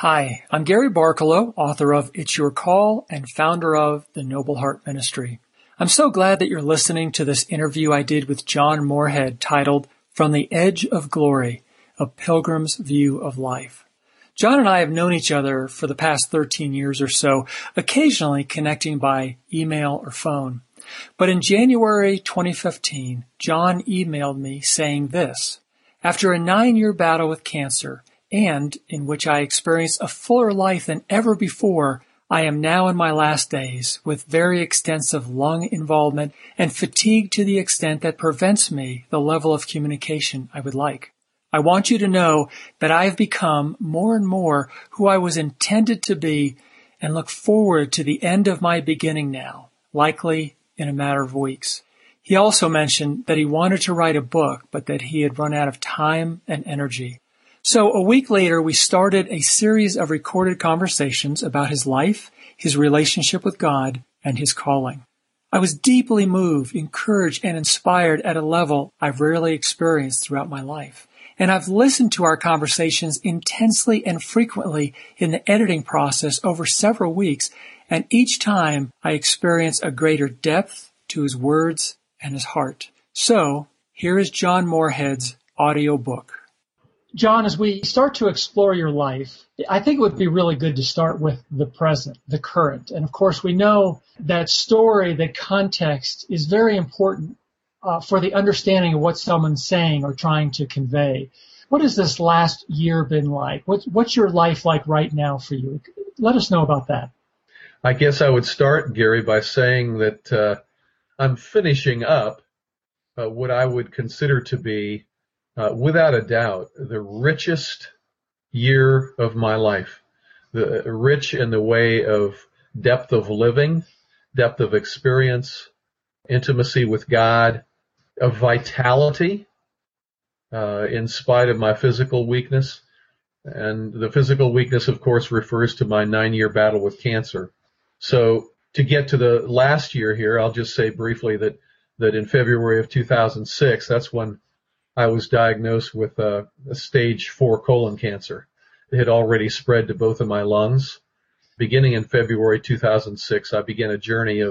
Hi, I'm Gary Barcalow, author of It's Your Call and founder of the Noble Heart Ministry. I'm so glad that you're listening to this interview I did with John Moorhead titled, From the Edge of Glory: A Pilgrim's View of Life. John and I have known each other for the past 13 years or so, occasionally connecting by email or phone. But in January 2015, John emailed me saying this: after a 9-year battle with cancer, and in which I experienced a fuller life than ever before, I am now in my last days with very extensive lung involvement and fatigue to the extent that prevents me the level of communication I would like. I want you to know that I have become more and more who I was intended to be and look forward to the end of my beginning now, likely in a matter of weeks. He also mentioned that he wanted to write a book, but that he had run out of time and energy. So a week later, we started a series of recorded conversations about his life, his relationship with God, and his calling. I was deeply moved, encouraged, and inspired at a level I've rarely experienced throughout my life. And I've listened to our conversations intensely and frequently in the editing process over several weeks, and each time I experience a greater depth to his words and his heart. So here is John Moorhead's audiobook. John, as we start to explore your life, I think it would be really good to start with the present, the current. And of course, we know that story, that context is very important for the understanding of what someone's saying or trying to convey. What has this last year been like? What's your life like right now for you? Let us know about that. I guess I would start, Gary, by saying that I'm finishing up what I would consider to be without a doubt, the richest year of my life, the rich in the way of depth of living, depth of experience, intimacy with God, of vitality in spite of my physical weakness. And the physical weakness, of course, refers to my 9-year battle with cancer. So to get to the last year here, I'll just say briefly that in February of 2006, that's when I was diagnosed with a stage 4 colon cancer. It had already spread to both of my lungs. Beginning in February 2006, I began a journey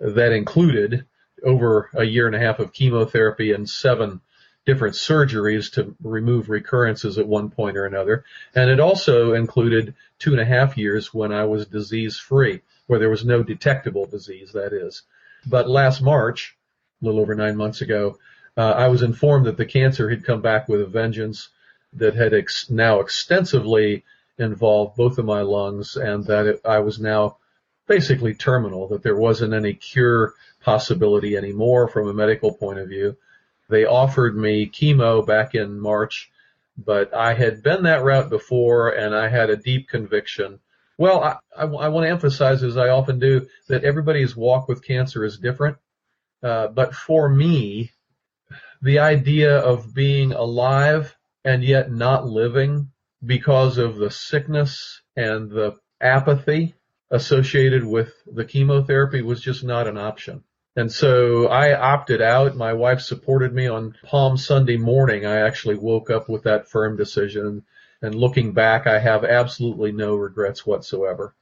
that included over a year and a half of chemotherapy and 7 different surgeries to remove recurrences at one point or another. And it also included 2.5 years when I was disease-free, where there was no detectable disease, that is. But last March, a little over 9 months ago, I was informed that the cancer had come back with a vengeance that had now extensively involved both of my lungs, and that I was now basically terminal, that there wasn't any cure possibility anymore from a medical point of view. They offered me chemo back in March, but I had been that route before, and I had a deep conviction. Well, I want to emphasize, as I often do, that everybody's walk with cancer is different, but for me, the idea of being alive and yet not living because of the sickness and the apathy associated with the chemotherapy was just not an option. And so I opted out. My wife supported me on Palm Sunday morning. I actually woke up with that firm decision. And looking back, I have absolutely no regrets whatsoever.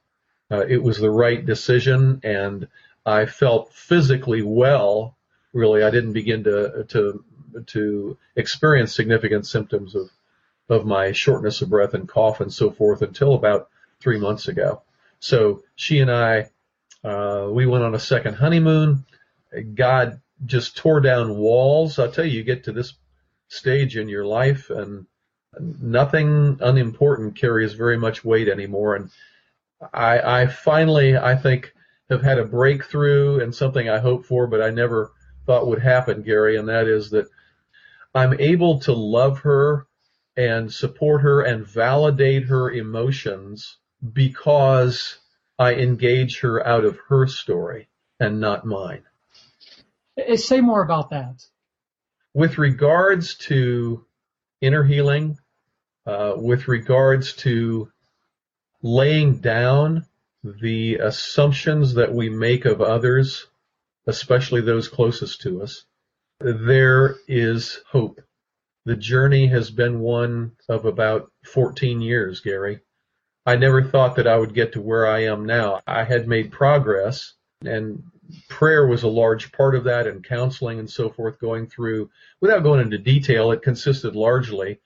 It was the right decision, and I felt physically well. Really, I didn't begin to experience significant symptoms of my shortness of breath and cough and so forth until about 3 months ago. So she and I, we went on a second honeymoon. God just tore down walls. I'll tell you, you get to this stage in your life, and nothing unimportant carries very much weight anymore. And I finally, I think, have had a breakthrough and something I hoped for, but I never thought would happen, Gary, and that is that I'm able to love her and support her and validate her emotions because I engage her out of her story and not mine. Say more about that. With regards to inner healing, with regards to laying down the assumptions that we make of others, especially those closest to us, there is hope. The journey has been one of about 14 years, Gary, I never thought that I would get to where I am now. I had made progress, and prayer was a large part of that, and counseling and so forth going through. Without going into detail, it consisted largely,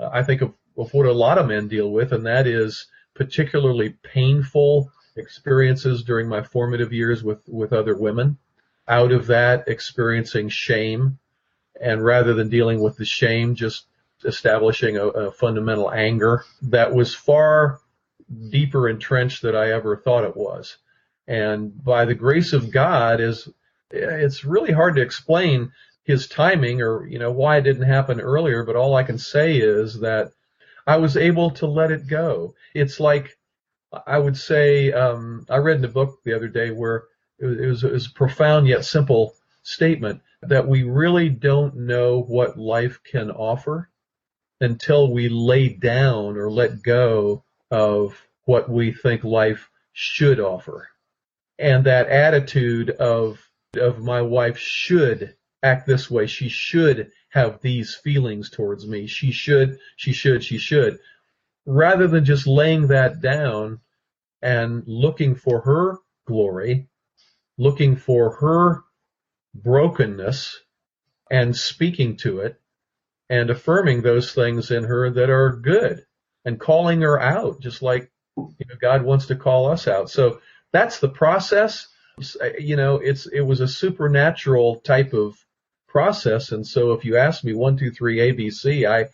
I think, of what a lot of men deal with, and that is particularly painful experiences during my formative years with other women. Out of that, experiencing shame, and rather than dealing with the shame, just establishing a fundamental anger that was far deeper entrenched than I ever thought it was. And by the grace of God, it's really hard to explain his timing or, you know, why it didn't happen earlier, but all I can say is that I was able to let it go. It's like, I would say, I read in a book the other day where it was a profound yet simple statement that we really don't know what life can offer until we lay down or let go of what we think life should offer. And that attitude of my wife should act this way. She should have these feelings towards me. She should. Rather than just laying that down and looking for her glory, looking for her brokenness and speaking to it and affirming those things in her that are good and calling her out, just like, you know, God wants to call us out. So that's the process. You know, it was a supernatural type of process. And so if you ask me 1, 2, 3, A, B, C, I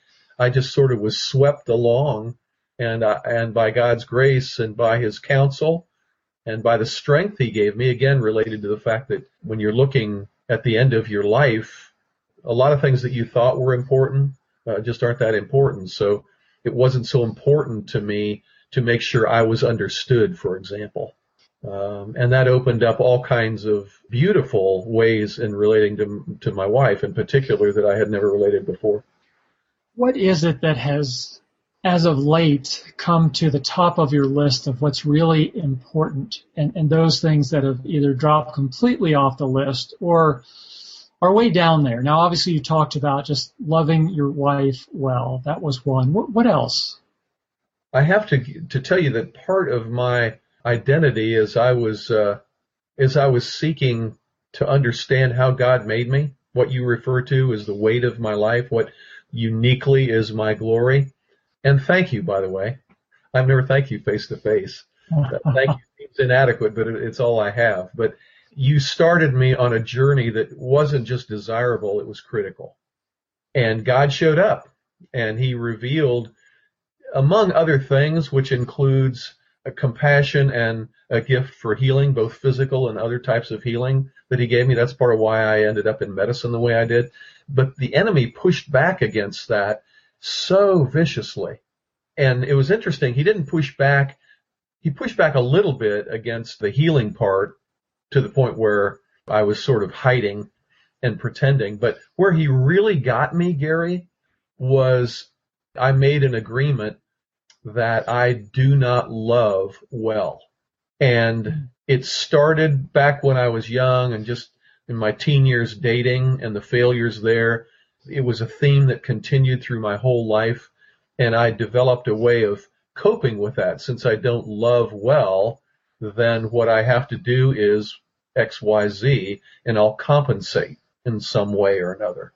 just sort of was swept along, and by God's grace and by his counsel and by the strength he gave me, again, related to the fact that when you're looking at the end of your life, a lot of things that you thought were important just aren't that important. So it wasn't so important to me to make sure I was understood, for example. And that opened up all kinds of beautiful ways in relating to my wife in particular that I had never related before. What is it that has, as of late, come to the top of your list of what's really important, and those things that have either dropped completely off the list or are way down there? Now, obviously, you talked about just loving your wife well. That was one. What else? I have to tell you that part of my identity as I was seeking to understand how God made me, what you refer to as the weight of my life, what uniquely is my glory. And thank you, by the way. I've never thanked you face to face. Thank you seems inadequate, but it's all I have. But you started me on a journey that wasn't just desirable, it was critical. And God showed up, and he revealed, among other things, which includes a compassion and a gift for healing, both physical and other types of healing that he gave me. That's part of why I ended up in medicine the way I did. But the enemy pushed back against that so viciously. And it was interesting. He didn't push back. He pushed back a little bit against the healing part to the point where I was sort of hiding and pretending. But where he really got me, Gary, was I made an agreement that I do not love well. And it started back when I was young and just in my teen years dating and the failures there. It was a theme that continued through my whole life, and I developed a way of coping with that. Since I don't love well, then what I have to do is X, Y, Z, and I'll compensate in some way or another.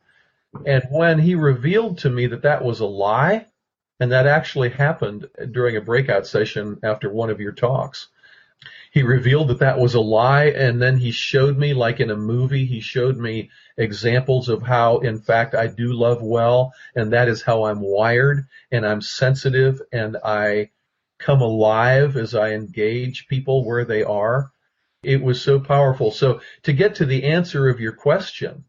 And when he revealed to me that that was a lie, and that actually happened during a breakout session after one of your talks. He revealed that that was a lie, and then he showed me, like in a movie, he showed me examples of how, in fact, I do love well, and that is how I'm wired, and I'm sensitive, and I come alive as I engage people where they are. It was so powerful. So to get to the answer of your question,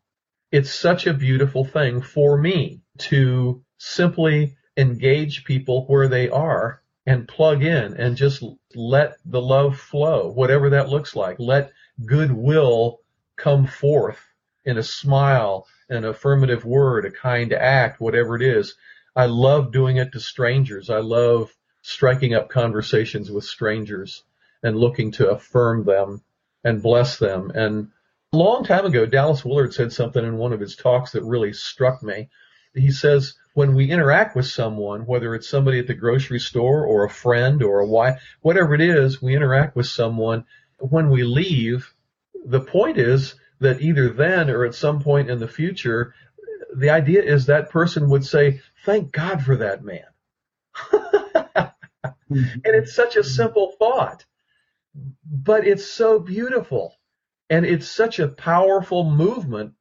it's such a beautiful thing for me to simply engage people where they are and plug in and just let the love flow, whatever that looks like. Let goodwill come forth in a smile, an affirmative word, a kind act, whatever it is. I love doing it to strangers. I love striking up conversations with strangers and looking to affirm them and bless them. And a long time ago, Dallas Willard said something in one of his talks that really struck me. he says when we interact with someone, whether it's somebody at the grocery store or a friend or a wife, whatever it is, we interact with someone. When we leave, the point is that either then or at some point in the future, the idea is that person would say, thank God for that man. And it's such a simple thought, but it's so beautiful. And it's such a powerful movement.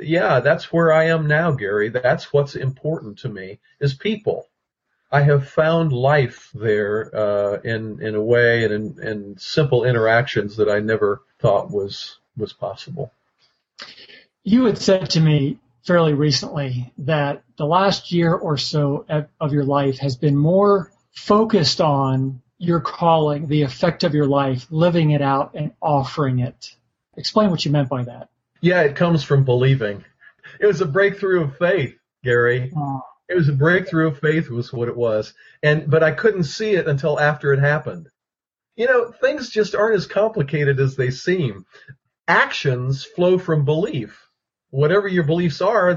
Yeah, that's where I am now, Gary. That's what's important to me, is people. I have found life there in a way and in simple interactions that I never thought was possible. You had said to me fairly recently that the last year or so of your life has been more focused on your calling, the effect of your life, living it out and offering it. Explain what you meant by that. Yeah, it comes from believing. It was a breakthrough of faith, Gary. Oh. It was a breakthrough of faith was what it was. But I couldn't see it until after it happened. You know, things just aren't as complicated as they seem. Actions flow from belief. Whatever your beliefs are,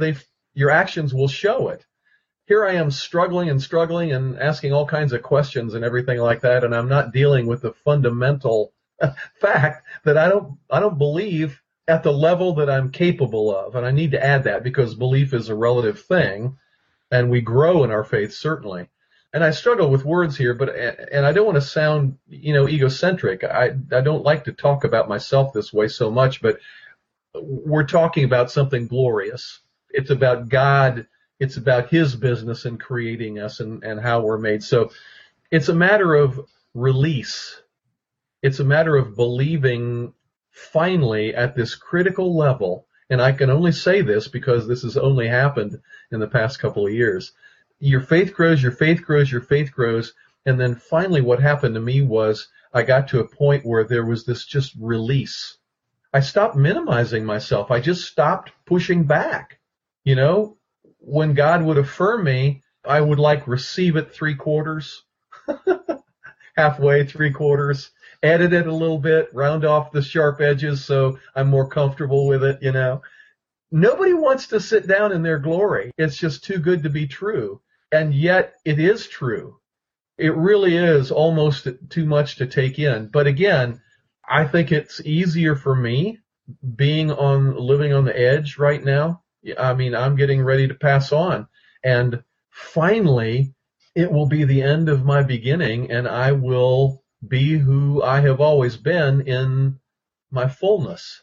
your actions will show it. Here I am struggling and asking all kinds of questions and everything like that, and I'm not dealing with the fundamental fact that I don't believe at the level that I'm capable of, and I need to add that because belief is a relative thing, and we grow in our faith certainly. And I struggle with words here, and I don't want to sound, egocentric. I don't like to talk about myself this way so much, but we're talking about something glorious. It's about God. It's about his business in creating us and how we're made. So it's a matter of release. It's a matter of believing finally at this critical level. And I can only say this because this has only happened in the past couple of years. Your faith grows, your faith grows, your faith grows. And then finally what happened to me was I got to a point where there was this just release. I stopped minimizing myself. I just stopped pushing back, When God would affirm me, I would receive it 3/4, halfway, 3/4, edit it a little bit, round off the sharp edges so I'm more comfortable with it, Nobody wants to sit down in their glory. It's just too good to be true. And yet it is true. It really is almost too much to take in. But again, I think it's easier for me living on the edge right now. I'm getting ready to pass on, and finally it will be the end of my beginning, and I will be who I have always been in my fullness.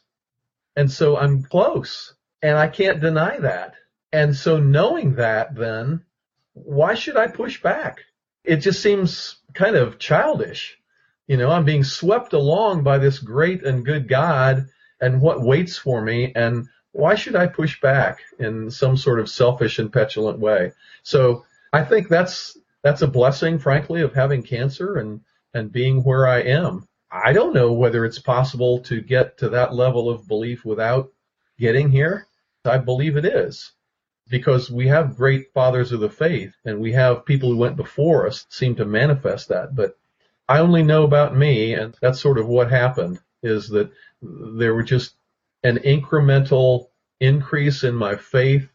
And so I'm close, and I can't deny that. And so knowing that, then, why should I push back? It just seems kind of childish. I'm being swept along by this great and good God and what waits for me, and why should I push back in some sort of selfish and petulant way? So I think that's a blessing, frankly, of having cancer and being where I am. I don't know whether it's possible to get to that level of belief without getting here. I believe it is, because we have great fathers of the faith, and we have people who went before us seem to manifest that. But I only know about me, and that's sort of what happened, is that there were just an incremental increase in my faith,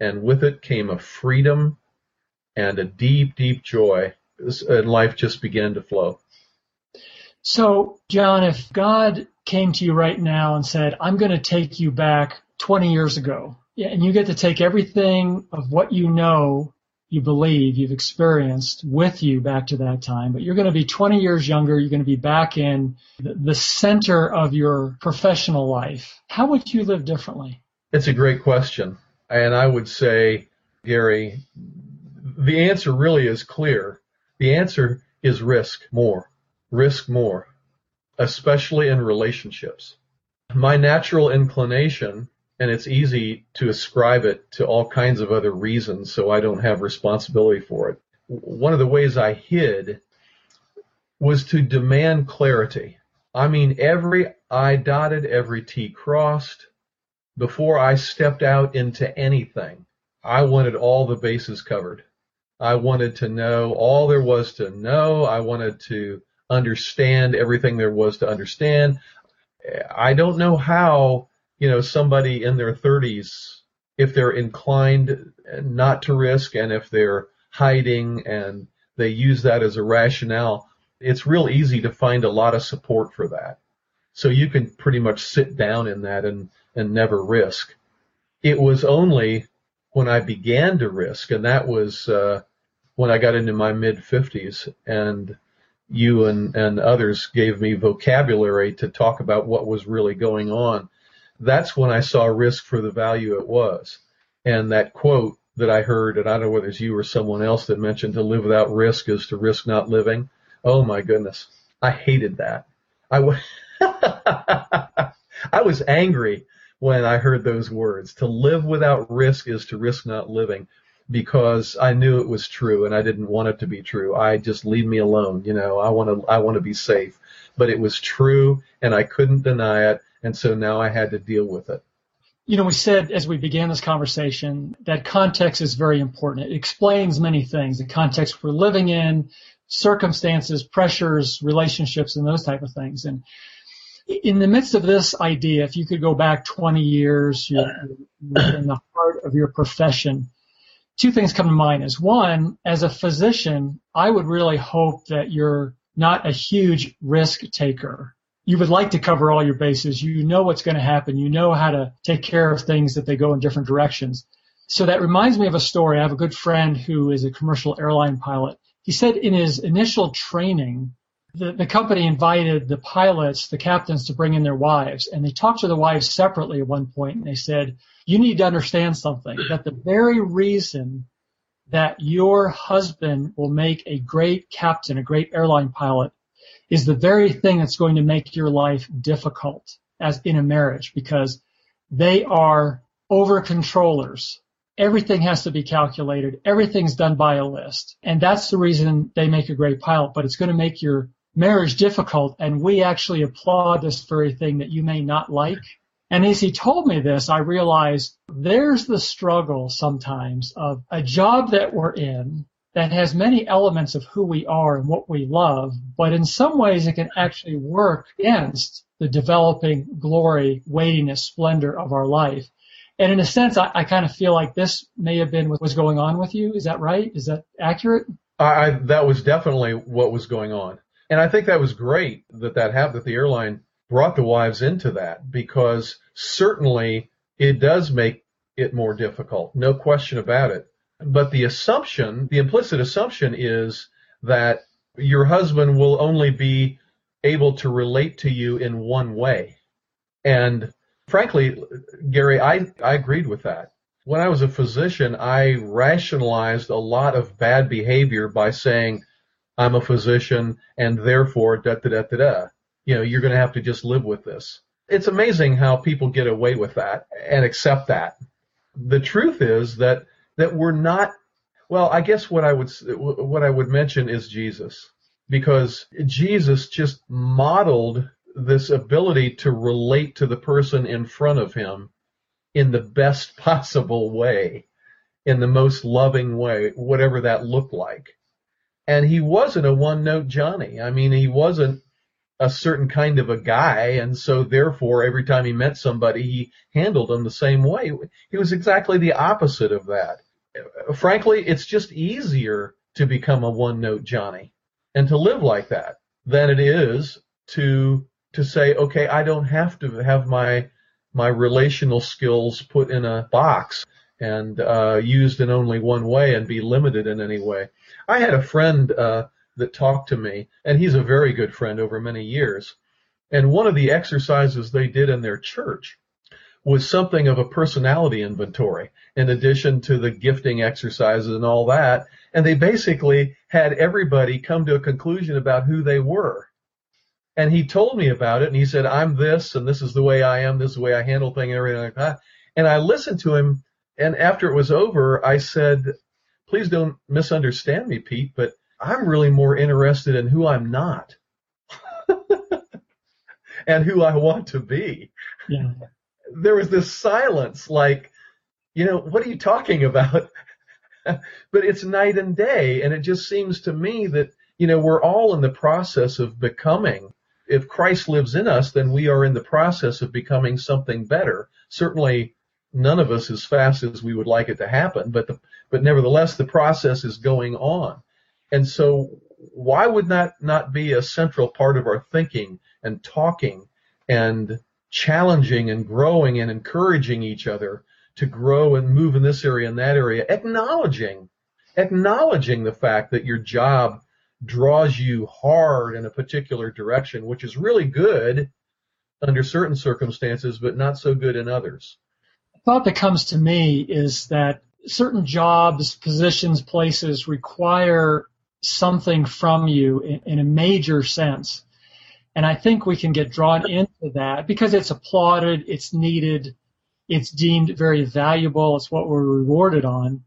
and with it came a freedom and a deep, deep joy, and life just began to flow. So, John, if God came to you right now and said, I'm going to take you back 20 years ago, and you get to take everything of what you believe, you've experienced with you back to that time, but you're going to be 20 years younger, you're going to be back in the center of your professional life. How would you live differently? It's a great question. And I would say, Gary, the answer really is clear. The answer is risk more, especially in relationships. My natural inclination, and it's easy to ascribe it to all kinds of other reasons, so I don't have responsibility for it. One of the ways I hid was to demand clarity. Every I dotted, every T crossed. Before I stepped out into anything, I wanted all the bases covered. I wanted to know all there was to know. I wanted to understand everything there was to understand. I don't know how somebody in their 30s, if they're inclined not to risk, and if they're hiding and they use that as a rationale, it's real easy to find a lot of support for that. So you can pretty much sit down in that and never risk. It was only when I began to risk, and that was when I got into my mid-50s, and you and others gave me vocabulary to talk about what was really going on. That's when I saw risk for the value it was. And that quote that I heard, and I don't know whether it's you or someone else that mentioned, to live without risk is to risk not living. Oh, my goodness. I hated that. I was angry when I heard those words. To live without risk is to risk not living, because I knew it was true and I didn't want it to be true. I just, leave me alone. You know, I want to be safe. But it was true and I couldn't deny it. And so now I had to deal with it. You know, we said as we began this conversation that context is very important. It explains many things. The context we're living in, circumstances, pressures, relationships, and those type of things. And in the midst of this idea, if you could go back 20 years, you're in the heart of your profession, two things come to mind. Is one, as a physician, I would really hope that you're not a huge risk taker. You would like to cover all your bases. You know what's going to happen. You know how to take care of things that they go in different directions. So that reminds me of a story. I have a good friend who is a commercial airline pilot. He said in his initial training, the company invited the pilots, the captains, to bring in their wives. And they talked to the wives separately at one point, and they said, you need to understand something, that the very reason that your husband will make a great captain, a great airline pilot, is the very thing that's going to make your life difficult as in a marriage, because they are over controllers. Everything has to be calculated. Everything's done by a list. And that's the reason they make a great pilot, but it's going to make your marriage difficult. And we actually applaud this very thing that you may not like. And as he told me this, I realized there's the struggle sometimes of a job that we're in that has many elements of who we are and what we love, but in some ways it can actually work against the developing glory, weightiness, splendor of our life. And in a sense, I kind of feel like this may have been what was going on with you. Is that right? Is that accurate? That was definitely what was going on. And I think that was great that the airline brought the wives into that, because certainly it does make it more difficult, no question about it. But the implicit assumption is that your husband will only be able to relate to you in one way. And frankly, Gary, I agreed with that. When I was a physician, I rationalized a lot of bad behavior by saying, I'm a physician and therefore da-da-da-da-da. You know, you're going to have to just live with this. It's amazing how people get away with that and accept that. The truth is that we're not, well, I guess what I would mention is Jesus, because Jesus just modeled this ability to relate to the person in front of him in the best possible way, in the most loving way, whatever that looked like. And he wasn't a one-note Johnny. I mean, he wasn't a certain kind of a guy, and so therefore every time he met somebody, he handled them the same way. He was exactly the opposite of that. Frankly, it's just easier to become a one-note Johnny and to live like that than it is to say, okay, I don't have to have my relational skills put in a box and used in only one way and be limited in any way. I had a friend that talked to me, and he's a very good friend over many years. And one of the exercises they did in their church was something of a personality inventory, in addition to the gifting exercises and all that. And they basically had everybody come to a conclusion about who they were. And he told me about it, and he said, I'm this, and this is the way I am, this is the way I handle things, and everything like that. And I listened to him, and after it was over, I said, please don't misunderstand me, Pete, but I'm really more interested in who I'm not and who I want to be. Yeah. There was this silence like, you know, what are you talking about? But it's night and day. And it just seems to me that, you know, we're all in the process of becoming. If Christ lives in us, then we are in the process of becoming something better. Certainly none of us as fast as we would like it to happen, but nevertheless, the process is going on. And so why would that not be a central part of our thinking and talking and challenging and growing and encouraging each other to grow and move in this area and that area, acknowledging the fact that your job draws you hard in a particular direction, which is really good under certain circumstances, but not so good in others. The thought that comes to me is that certain jobs, positions, places require something from you in a major sense. And I think we can get drawn into that because it's applauded, it's needed, it's deemed very valuable, it's what we're rewarded on.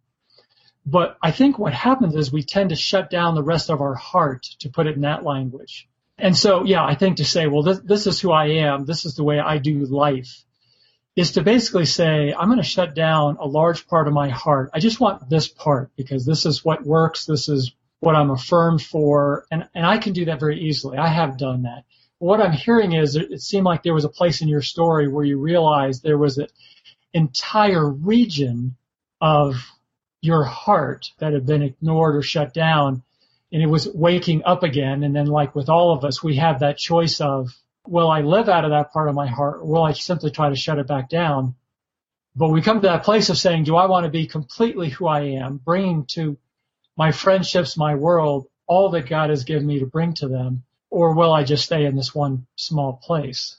But I think what happens is we tend to shut down the rest of our heart, to put it in that language. And so, yeah, I think to say, well, this is who I am, this is the way I do life, is to basically say, I'm going to shut down a large part of my heart. I just want this part because this is what works, this is what I'm affirmed for, and I can do that very easily. I have done that. What I'm hearing is it seemed like there was a place in your story where you realized there was an entire region of your heart that had been ignored or shut down, and it was waking up again. And then, like with all of us, we have that choice of, will I live out of that part of my heart, or will I simply try to shut it back down? But we come to that place of saying, do I want to be completely who I am, bringing to my friendships, my world, all that God has given me to bring to them, or will I just stay in this one small place?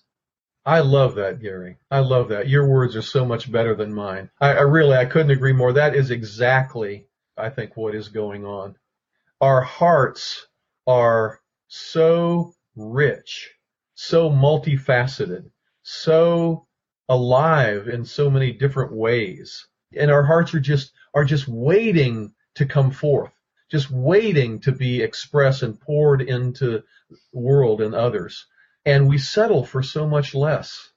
I love that, Gary. I love that. Your words are so much better than mine. I really couldn't agree more. That is exactly, I think, what is going on. Our hearts are so rich, so multifaceted, so alive in so many different ways. And our hearts are just waiting to come forth, just waiting to be expressed and poured into the world and others. And we settle for so much less.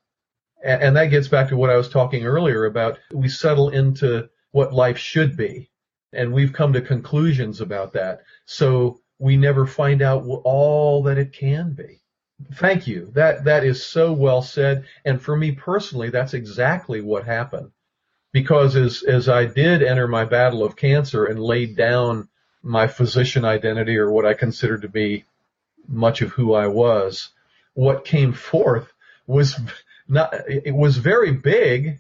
And that gets back to what I was talking earlier about. We settle into what life should be. And we've come to conclusions about that. So we never find out all that it can be. Thank you. That is so well said. And for me personally, that's exactly what happened. Because as I did enter my battle of cancer and laid down my physician identity, or what I considered to be much of who I was, what came forth was very big,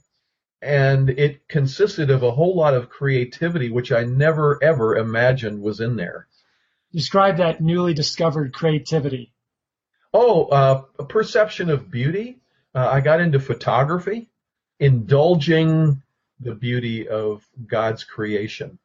and it consisted of a whole lot of creativity, which I never, ever imagined was in there. Describe that newly discovered creativity. A perception of beauty. I got into photography, indulging the beauty of God's creation.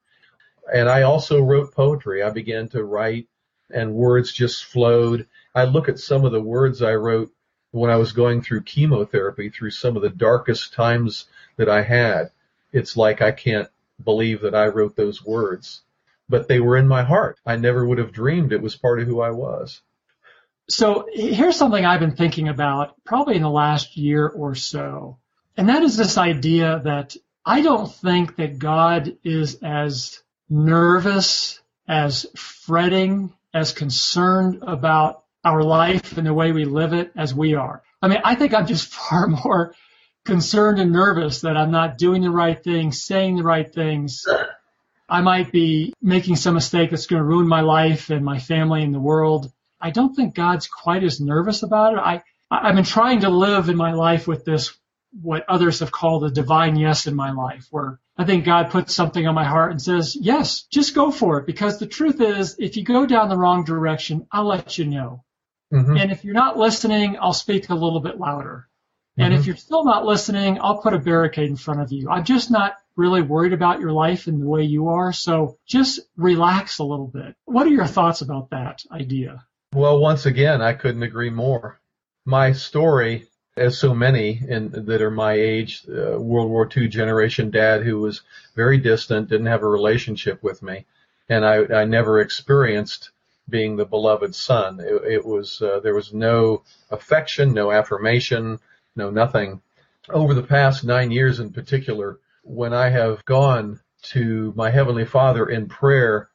And I also wrote poetry. I began to write, and words just flowed. I look at some of the words I wrote when I was going through chemotherapy, through some of the darkest times that I had. It's like I can't believe that I wrote those words, but they were in my heart. I never would have dreamed it was part of who I was. So here's something I've been thinking about probably in the last year or so, and that is this idea that I don't think that God is as nervous, as fretting, as concerned about our life and the way we live it as we are. I mean, I think I'm just far more concerned and nervous that I'm not doing the right things, saying the right things. I might be making some mistake that's going to ruin my life and my family and the world. I don't think God's quite as nervous about it. I've been trying to live in my life with this, what others have called a divine yes in my life, where I think God puts something on my heart and says, yes, just go for it. Because the truth is, if you go down the wrong direction, I'll let you know. Mm-hmm. And if you're not listening, I'll speak a little bit louder. Mm-hmm. And if you're still not listening, I'll put a barricade in front of you. I'm just not really worried about your life and the way you are. So just relax a little bit. What are your thoughts about that idea? Well, once again, I couldn't agree more. My story, as so many that are my age, World War II generation dad who was very distant, didn't have a relationship with me, and I never experienced being the beloved son. It was there was no affection, no affirmation, no nothing. Over the past 9 years in particular, when I have gone to my Heavenly Father in prayer,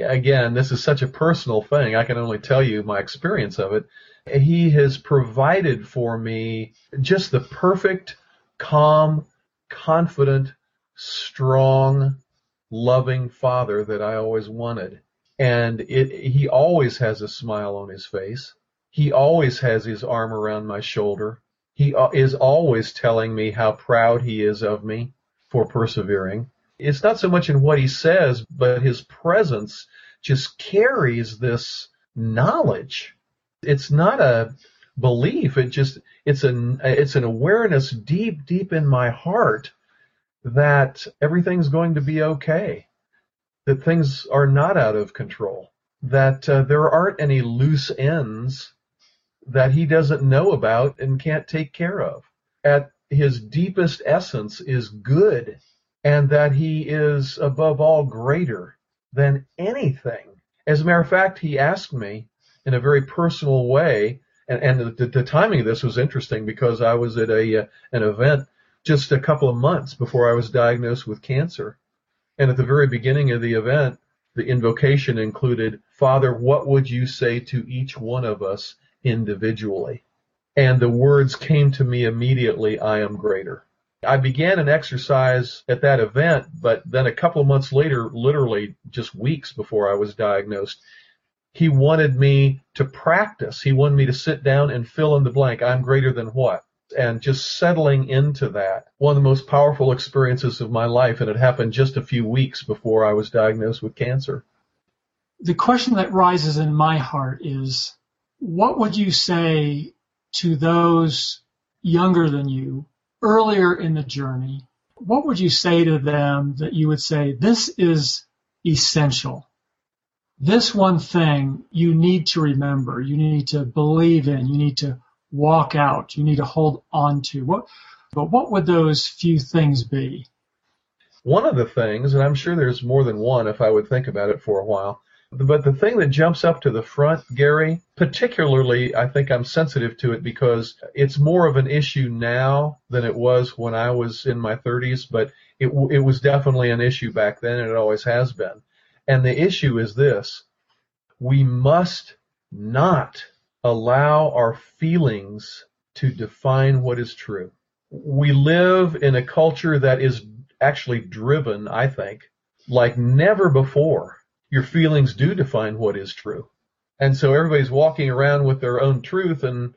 again, this is such a personal thing, I can only tell you my experience of it. He has provided for me just the perfect, calm, confident, strong, loving father that I always wanted. And he always has a smile on his face. He always has his arm around my shoulder. He is always telling me how proud he is of me for persevering. It's not so much in what he says, but his presence just carries this knowledge. It's not a belief. It's an awareness deep, deep in my heart that everything's going to be okay, that things are not out of control, that there aren't any loose ends that he doesn't know about and can't take care of. At his deepest essence is good, and that he is above all greater than anything. As a matter of fact, he asked me in a very personal way, and the timing of this was interesting because I was at an event just a couple of months before I was diagnosed with cancer. And at the very beginning of the event, the invocation included, "Father, what would you say to each one of us individually?" And the words came to me immediately, "I am greater." I began an exercise at that event, but then a couple of months later, literally just weeks before I was diagnosed, he wanted me to practice. He wanted me to sit down and fill in the blank. I'm greater than what? And just settling into that, one of the most powerful experiences of my life, and it happened just a few weeks before I was diagnosed with cancer. The question that rises in my heart is, what would you say to those younger than you earlier in the journey? What would you say to them that you would say, this is essential? This one thing you need to remember, you need to believe in, you need to walk out, you need to hold on to. But what would those few things be? One of the things, and I'm sure there's more than one if I would think about it for a while, but the thing that jumps up to the front, Gary, particularly, I think I'm sensitive to it because it's more of an issue now than it was when I was in my 30s, but it was definitely an issue back then, and it always has been. And the issue is this: we must not allow our feelings to define what is true. We live in a culture that is actually driven, I think, like never before. Your feelings do define what is true. And so everybody's walking around with their own truth, and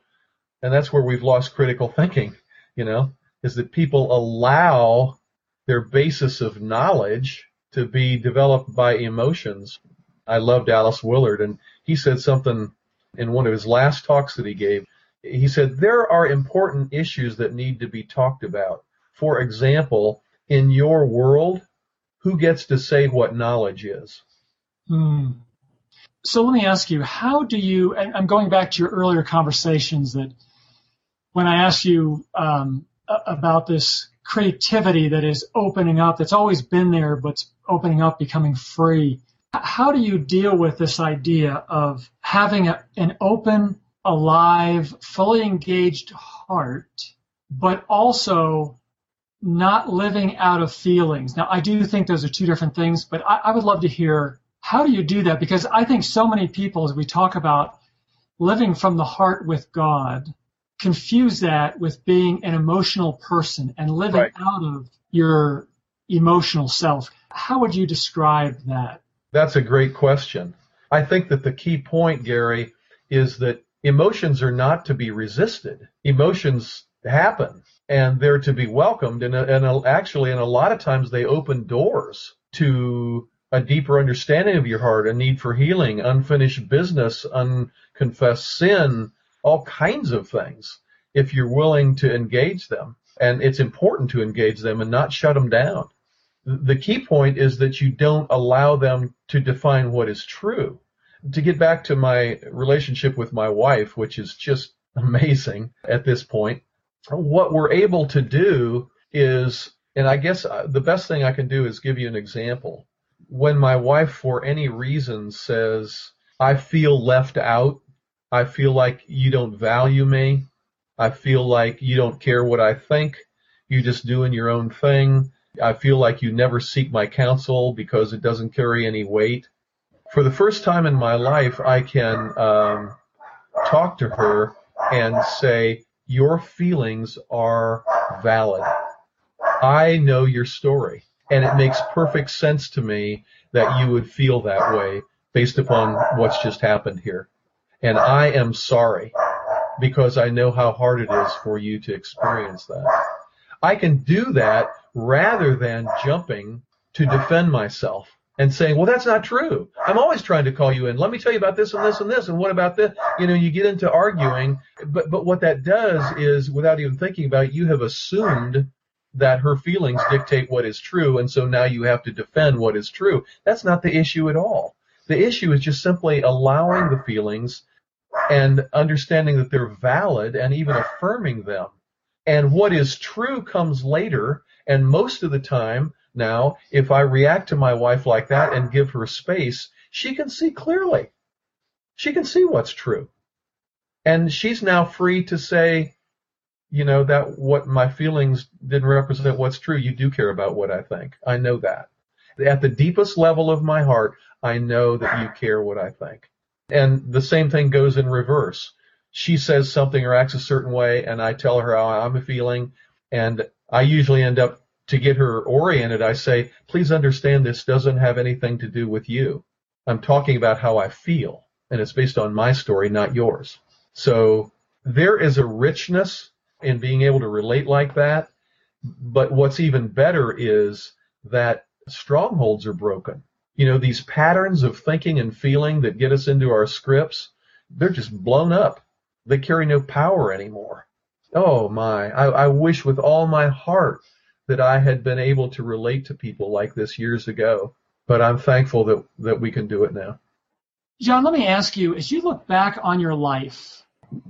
that's where we've lost critical thinking, is that people allow their basis of knowledge to be developed by emotions. I love Dallas Willard, and he said something in one of his last talks that he gave. He said, there are important issues that need to be talked about. For example, in your world, who gets to say what knowledge is? So let me ask you, how do you, and I'm going back to your earlier conversations that when I asked you about this creativity that is opening up, that's always been there, but opening up, becoming free. How do you deal with this idea of having an open, alive, fully engaged heart, but also not living out of feelings? Now, I do think those are two different things, but I would love to hear, how do you do that? Because I think so many people, as we talk about living from the heart with God, confuse that with being an emotional person and living out of your emotional self. How would you describe that? That's a great question. I think that the key point, Gary, is that emotions are not to be resisted. Emotions happen, and they're to be welcomed. And actually, and a lot of times, they open doors to a deeper understanding of your heart, a need for healing, unfinished business, unconfessed sin, all kinds of things, if you're willing to engage them. And it's important to engage them and not shut them down. The key point is that you don't allow them to define what is true. To get back to my relationship with my wife, which is just amazing at this point, what we're able to do is, and I guess the best thing I can do is give you an example. When my wife, for any reason, says, I feel left out, I feel like you don't value me, I feel like you don't care what I think, you're just doing your own thing, I feel like you never seek my counsel because it doesn't carry any weight. For the first time in my life, I can talk to her and say, your feelings are valid. I know your story, and it makes perfect sense to me that you would feel that way based upon what's just happened here. And I am sorry because I know how hard it is for you to experience that. I can do that rather than jumping to defend myself and saying, well, that's not true. I'm always trying to call you in. Let me tell you about this and this and this, and what about this? You know, you get into arguing, but what that does is, without even thinking about it, you have assumed that her feelings dictate what is true, and so now you have to defend what is true. That's not the issue at all. The issue is just simply allowing the feelings and understanding that they're valid and even affirming them. And what is true comes later, and most of the time now, if I react to my wife like that and give her space, she can see clearly. She can see what's true. And she's now free to say, you know, that what my feelings didn't represent what's true. You do care about what I think. I know that. At the deepest level of my heart, I know that you care what I think. And the same thing goes in reverse. She says something or acts a certain way, and I tell her how I'm feeling, and I usually end up, to get her oriented, I say, please understand this doesn't have anything to do with you. I'm talking about how I feel, and it's based on my story, not yours. So there is a richness in being able to relate like that, but what's even better is that strongholds are broken. You know, these patterns of thinking and feeling that get us into our scripts, they're just blown up. They carry no power anymore. Oh, my, I wish with all my heart that I had been able to relate to people like this years ago, but I'm thankful that we can do it now. John, let me ask you, as you look back on your life,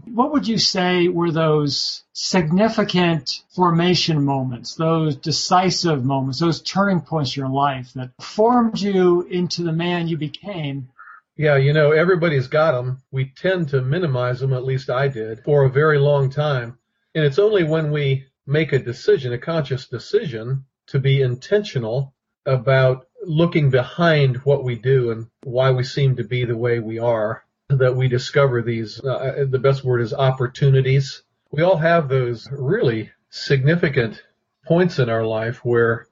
what would you say were those significant formation moments, those decisive moments, those turning points in your life that formed you into the man you became? Yeah, you know, everybody's got them. We tend to minimize them, at least I did, for a very long time. And it's only when we make a decision, a conscious decision, to be intentional about looking behind what we do and why we seem to be the way we are, that we discover these, the best word is opportunities. We all have those really significant points in our life where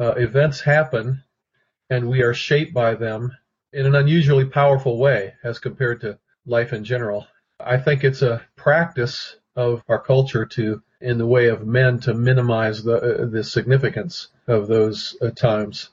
events happen and we are shaped by them in an unusually powerful way as compared to life in general. I think it's a practice of our culture to, in the way of men, to minimize the significance of those times.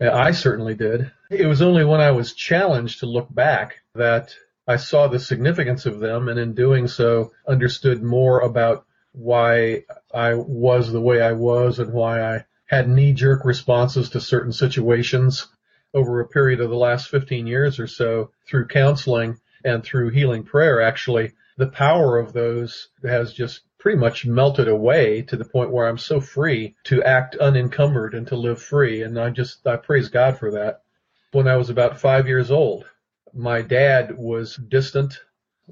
I certainly did. It was only when I was challenged to look back that I saw the significance of them, and in doing so understood more about why I was the way I was and why I had knee-jerk responses to certain situations. Over a period of the last 15 years or so, through counseling and through healing prayer, actually, the power of those has just pretty much melted away to the point where I'm so free to act unencumbered and to live free. And I praise God for that. When I was about 5 years old, my dad was distant,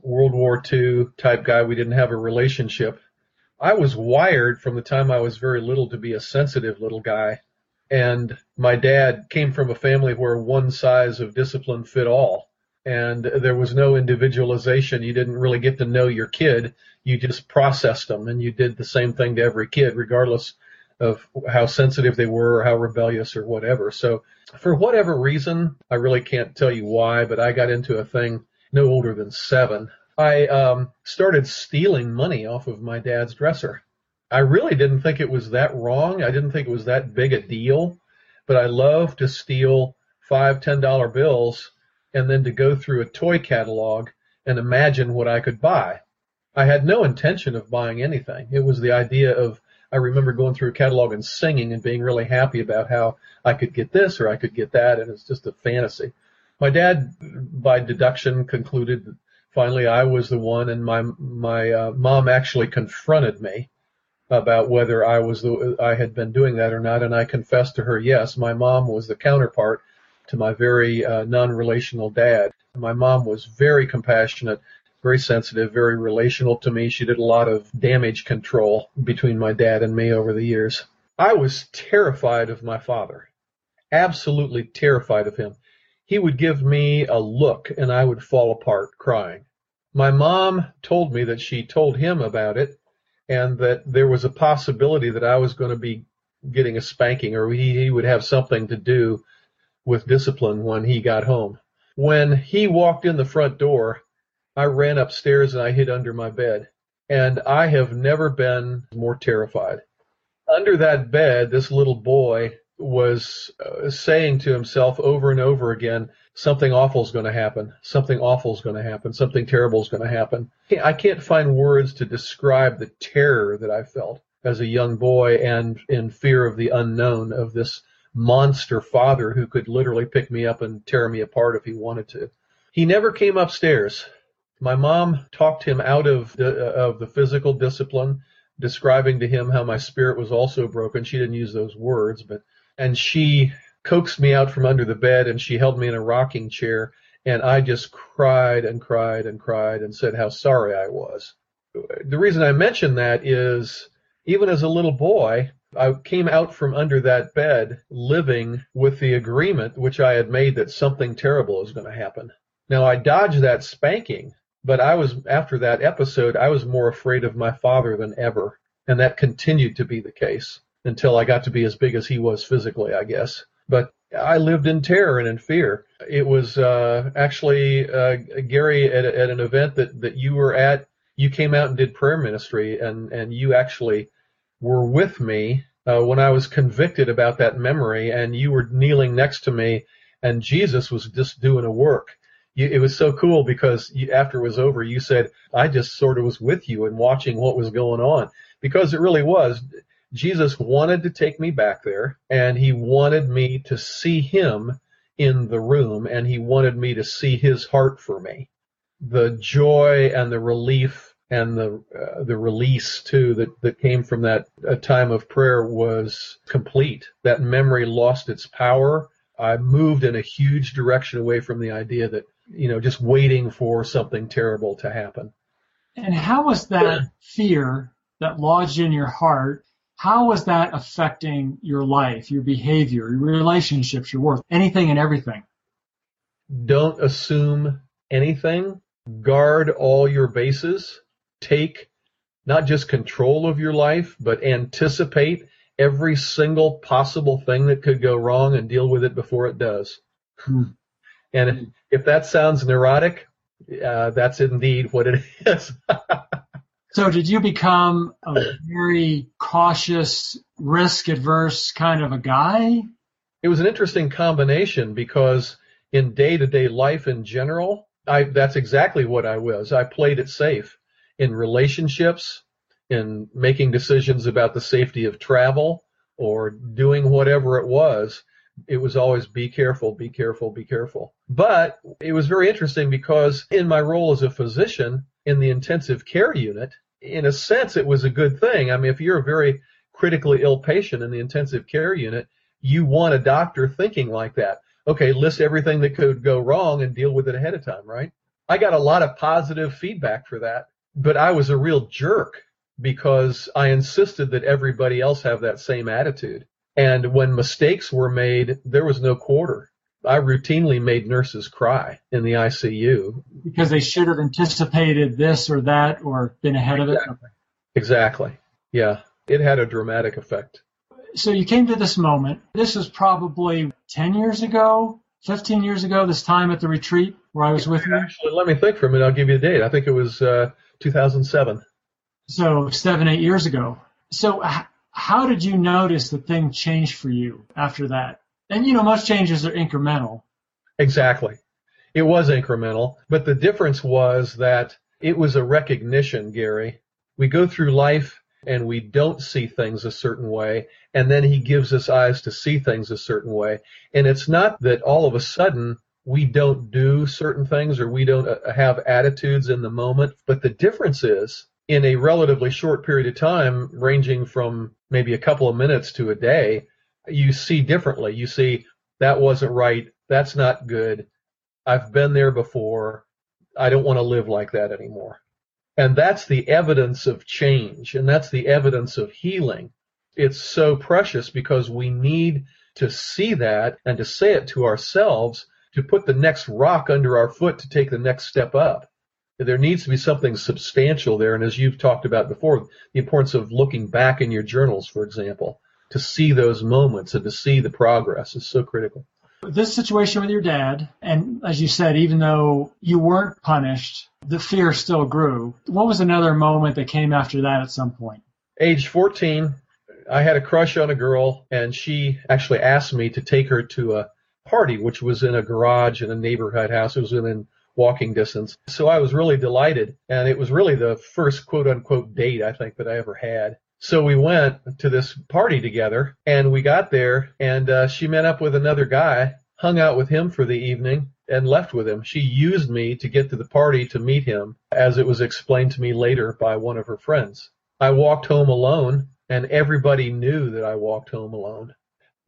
World War II type guy. We didn't have a relationship. I was wired from the time I was very little to be a sensitive little guy. And my dad came from a family where one size of discipline fit all. And there was no individualization. You didn't really get to know your kid. You just processed them, and you did the same thing to every kid, regardless of how sensitive they were or how rebellious or whatever. So for whatever reason, I really can't tell you why, but I got into a thing no older than seven. I started stealing money off of my dad's dresser. I really didn't think it was that wrong. I didn't think it was that big a deal, but I loved to steal $5, $10 bills and then to go through a toy catalog and imagine what I could buy. I had no intention of buying anything. It was the idea of, I remember going through a catalog and singing and being really happy about how I could get this or I could get that, and it's just a fantasy. My dad, by deduction, concluded that finally I was the one, and my mom actually confronted me about whether I had been doing that or not, and I confessed to her, yes, my mom was the counterpart to my very non-relational dad. My mom was very compassionate, very sensitive, very relational to me. She did a lot of damage control between my dad and me over the years. I was terrified of my father, absolutely terrified of him. He would give me a look, and I would fall apart crying. My mom told me that she told him about it, and that there was a possibility that I was going to be getting a spanking, or he would have something to do with discipline when he got home. When he walked in the front door, I ran upstairs and I hid under my bed. And I have never been more terrified. Under that bed, this little boy was saying to himself over and over again, something awful is going to happen. Something awful is going to happen. Something terrible is going to happen. I can't find words to describe the terror that I felt as a young boy and in fear of the unknown, of this monster father who could literally pick me up and tear me apart if he wanted to. He never came upstairs. My mom talked him out of the physical discipline, describing to him how my spirit was also broken. She didn't use those words, and she coaxed me out from under the bed, and she held me in a rocking chair, and I just cried and cried and cried and said how sorry I was. The reason I mention that is, even as a little boy, I came out from under that bed living with the agreement which I had made that something terrible is going to happen. Now, I dodged that spanking, but after that episode, I was more afraid of my father than ever, and that continued to be the case until I got to be as big as he was physically, I guess. But I lived in terror and in fear. It was actually, Gary, at an event that you were at, you came out and did prayer ministry, and you actually were with me when I was convicted about that memory, and you were kneeling next to me, and Jesus was just doing a work. It was so cool because after it was over, you said, I just sort of was with you and watching what was going on, because it really was. Jesus wanted to take me back there, and he wanted me to see him in the room, and he wanted me to see his heart for me. The joy and the relief and the release, too, that came from that time of prayer was complete. That memory lost its power. I moved in a huge direction away from the idea that, just waiting for something terrible to happen. And how was that fear that lodged in your heart, how was that affecting your life, your behavior, your relationships, your worth, anything and everything? Don't assume anything. Guard all your bases. Take not just control of your life, but anticipate every single possible thing that could go wrong and deal with it before it does. And if that sounds neurotic, that's indeed what it is. So did you become a very cautious, risk-averse kind of a guy? It was an interesting combination, because in day-to-day life in general, that's exactly what I was. I played it safe in relationships, in making decisions about the safety of travel, or doing whatever it was. It was always be careful, be careful, be careful. But it was very interesting because in my role as a physician in the intensive care unit, in a sense, it was a good thing. I mean, if you're a very critically ill patient in the intensive care unit, you want a doctor thinking like that. Okay, list everything that could go wrong and deal with it ahead of time, right? I got a lot of positive feedback for that, but I was a real jerk because I insisted that everybody else have that same attitude. And when mistakes were made, there was no quarter. I routinely made nurses cry in the ICU. Because they should have anticipated this or that or been ahead of it. Exactly. Yeah. It had a dramatic effect. So you came to this moment. This was probably 10 years ago, 15 years ago, this time at the retreat where I was with you. Actually, let me think for a minute. I'll give you a date. I think it was 2007. So 7-8 years ago. So how did you notice the thing changed for you after that? And, most changes are incremental. Exactly. It was incremental. But the difference was that it was a recognition, Gary. We go through life and we don't see things a certain way. And then he gives us eyes to see things a certain way. And it's not that all of a sudden we don't do certain things or we don't have attitudes in the moment. But the difference is, in a relatively short period of time, ranging from maybe a couple of minutes to a day, you see differently. You see, that wasn't right. That's not good. I've been there before. I don't want to live like that anymore. And that's the evidence of change, and that's the evidence of healing. It's so precious because we need to see that and to say it to ourselves, to put the next rock under our foot to take the next step up. There needs to be something substantial there. And as you've talked about before, the importance of looking back in your journals, for example, to see those moments and to see the progress is so critical. This situation with your dad, and as you said, even though you weren't punished, the fear still grew. What was another moment that came after that at some point? Age 14, I had a crush on a girl, and she actually asked me to take her to a party, which was in a garage in a neighborhood house. It was within walking distance. So I was really delighted, and it was really the first quote-unquote date, I think, that I ever had. So we went to this party together, and we got there, and she met up with another guy, hung out with him for the evening, and left with him. She used me to get to the party to meet him, as it was explained to me later by one of her friends. I walked home alone, and everybody knew that I walked home alone.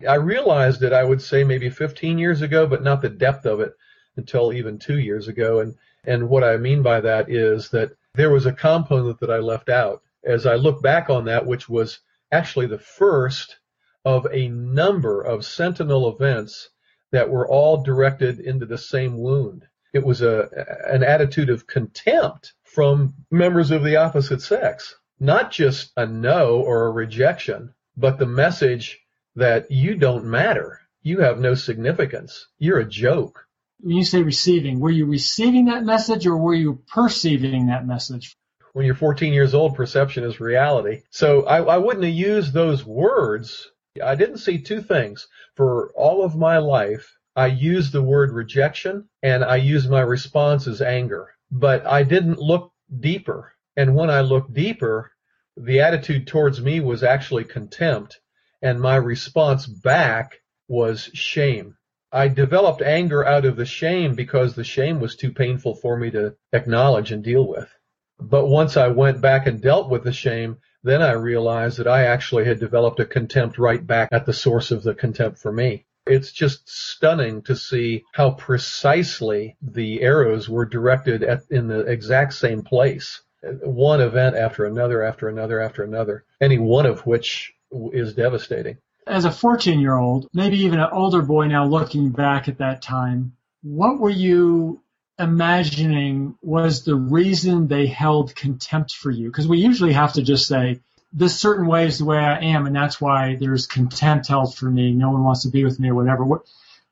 I realized it, I would say, maybe 15 years ago, but not the depth of it until even 2 years ago. And what I mean by that is that there was a component that I left out. As I look back on that, which was actually the first of a number of sentinel events that were all directed into the same wound. It was an attitude of contempt from members of the opposite sex, not just a no or a rejection, but the message that you don't matter, you have no significance, you're a joke. When you say receiving, were you receiving that message or were you perceiving that message? When you're 14 years old, perception is reality. So I wouldn't have used those words. I didn't see two things. For all of my life, I used the word rejection, and I used my response as anger. But I didn't look deeper. And when I looked deeper, the attitude towards me was actually contempt, and my response back was shame. I developed anger out of the shame because the shame was too painful for me to acknowledge and deal with. But once I went back and dealt with the shame, then I realized that I actually had developed a contempt right back at the source of the contempt for me. It's just stunning to see how precisely the arrows were directed in the exact same place, one event after another, after another, after another, any one of which is devastating. As a 14-year-old, maybe even an older boy now looking back at that time, what were you imagining was the reason they held contempt for you? Because we usually have to just say, this certain way is the way I am, and that's why there's contempt held for me. No one wants to be with me or whatever.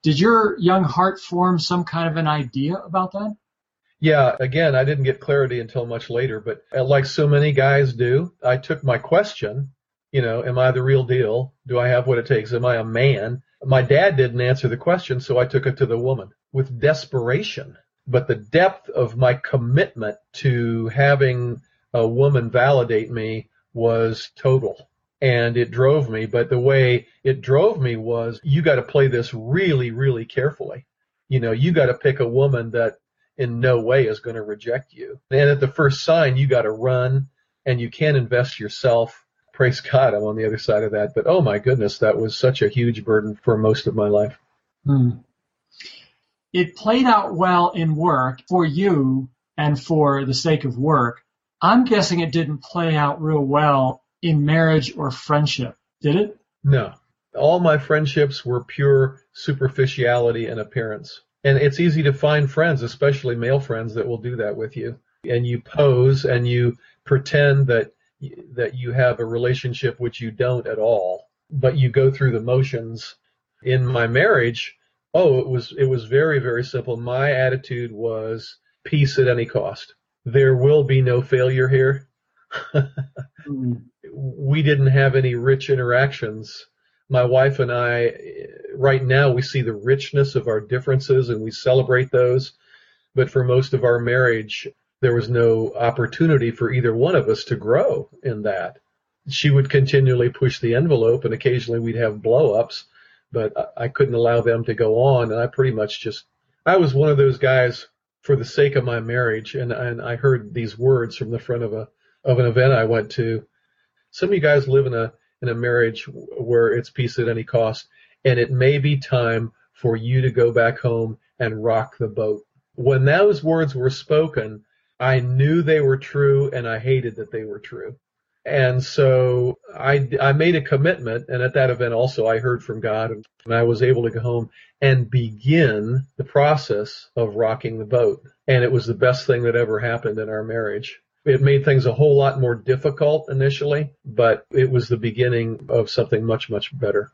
Did your young heart form some kind of an idea about that? Yeah, again, I didn't get clarity until much later, but like so many guys do, I took my question, am I the real deal? Do I have what it takes? Am I a man? My dad didn't answer the question, so I took it to the woman with desperation. But the depth of my commitment to having a woman validate me was total, and it drove me. But the way it drove me was, you got to play this really, really carefully. You got to pick a woman that in no way is going to reject you. And at the first sign, you got to run, and you can't invest yourself. Praise God, I'm on the other side of that. But oh my goodness, that was such a huge burden for most of my life. It played out well in work for you and for the sake of work. I'm guessing it didn't play out real well in marriage or friendship, did it? No. All my friendships were pure superficiality and appearance. And it's easy to find friends, especially male friends, that will do that with you. And you pose and you pretend that you have a relationship which you don't at all, but you go through the motions. In my marriage, it was very, very simple. My attitude was peace at any cost. There will be no failure here. We didn't have any rich interactions. My wife and I, right now, we see the richness of our differences and we celebrate those. But for most of our marriage, there was no opportunity for either one of us to grow in that. She would continually push the envelope, and occasionally we'd have blow-ups. But I couldn't allow them to go on, and I pretty much I was one of those guys for the sake of my marriage, and I heard these words from the front of an event I went to. Some of you guys live in a marriage where it's peace at any cost, and it may be time for you to go back home and rock the boat. When those words were spoken, I knew they were true, and I hated that they were true. And so I made a commitment, and at that event also I heard from God, and I was able to go home and begin the process of rocking the boat. And it was the best thing that ever happened in our marriage. It made things a whole lot more difficult initially, but it was the beginning of something much, much better.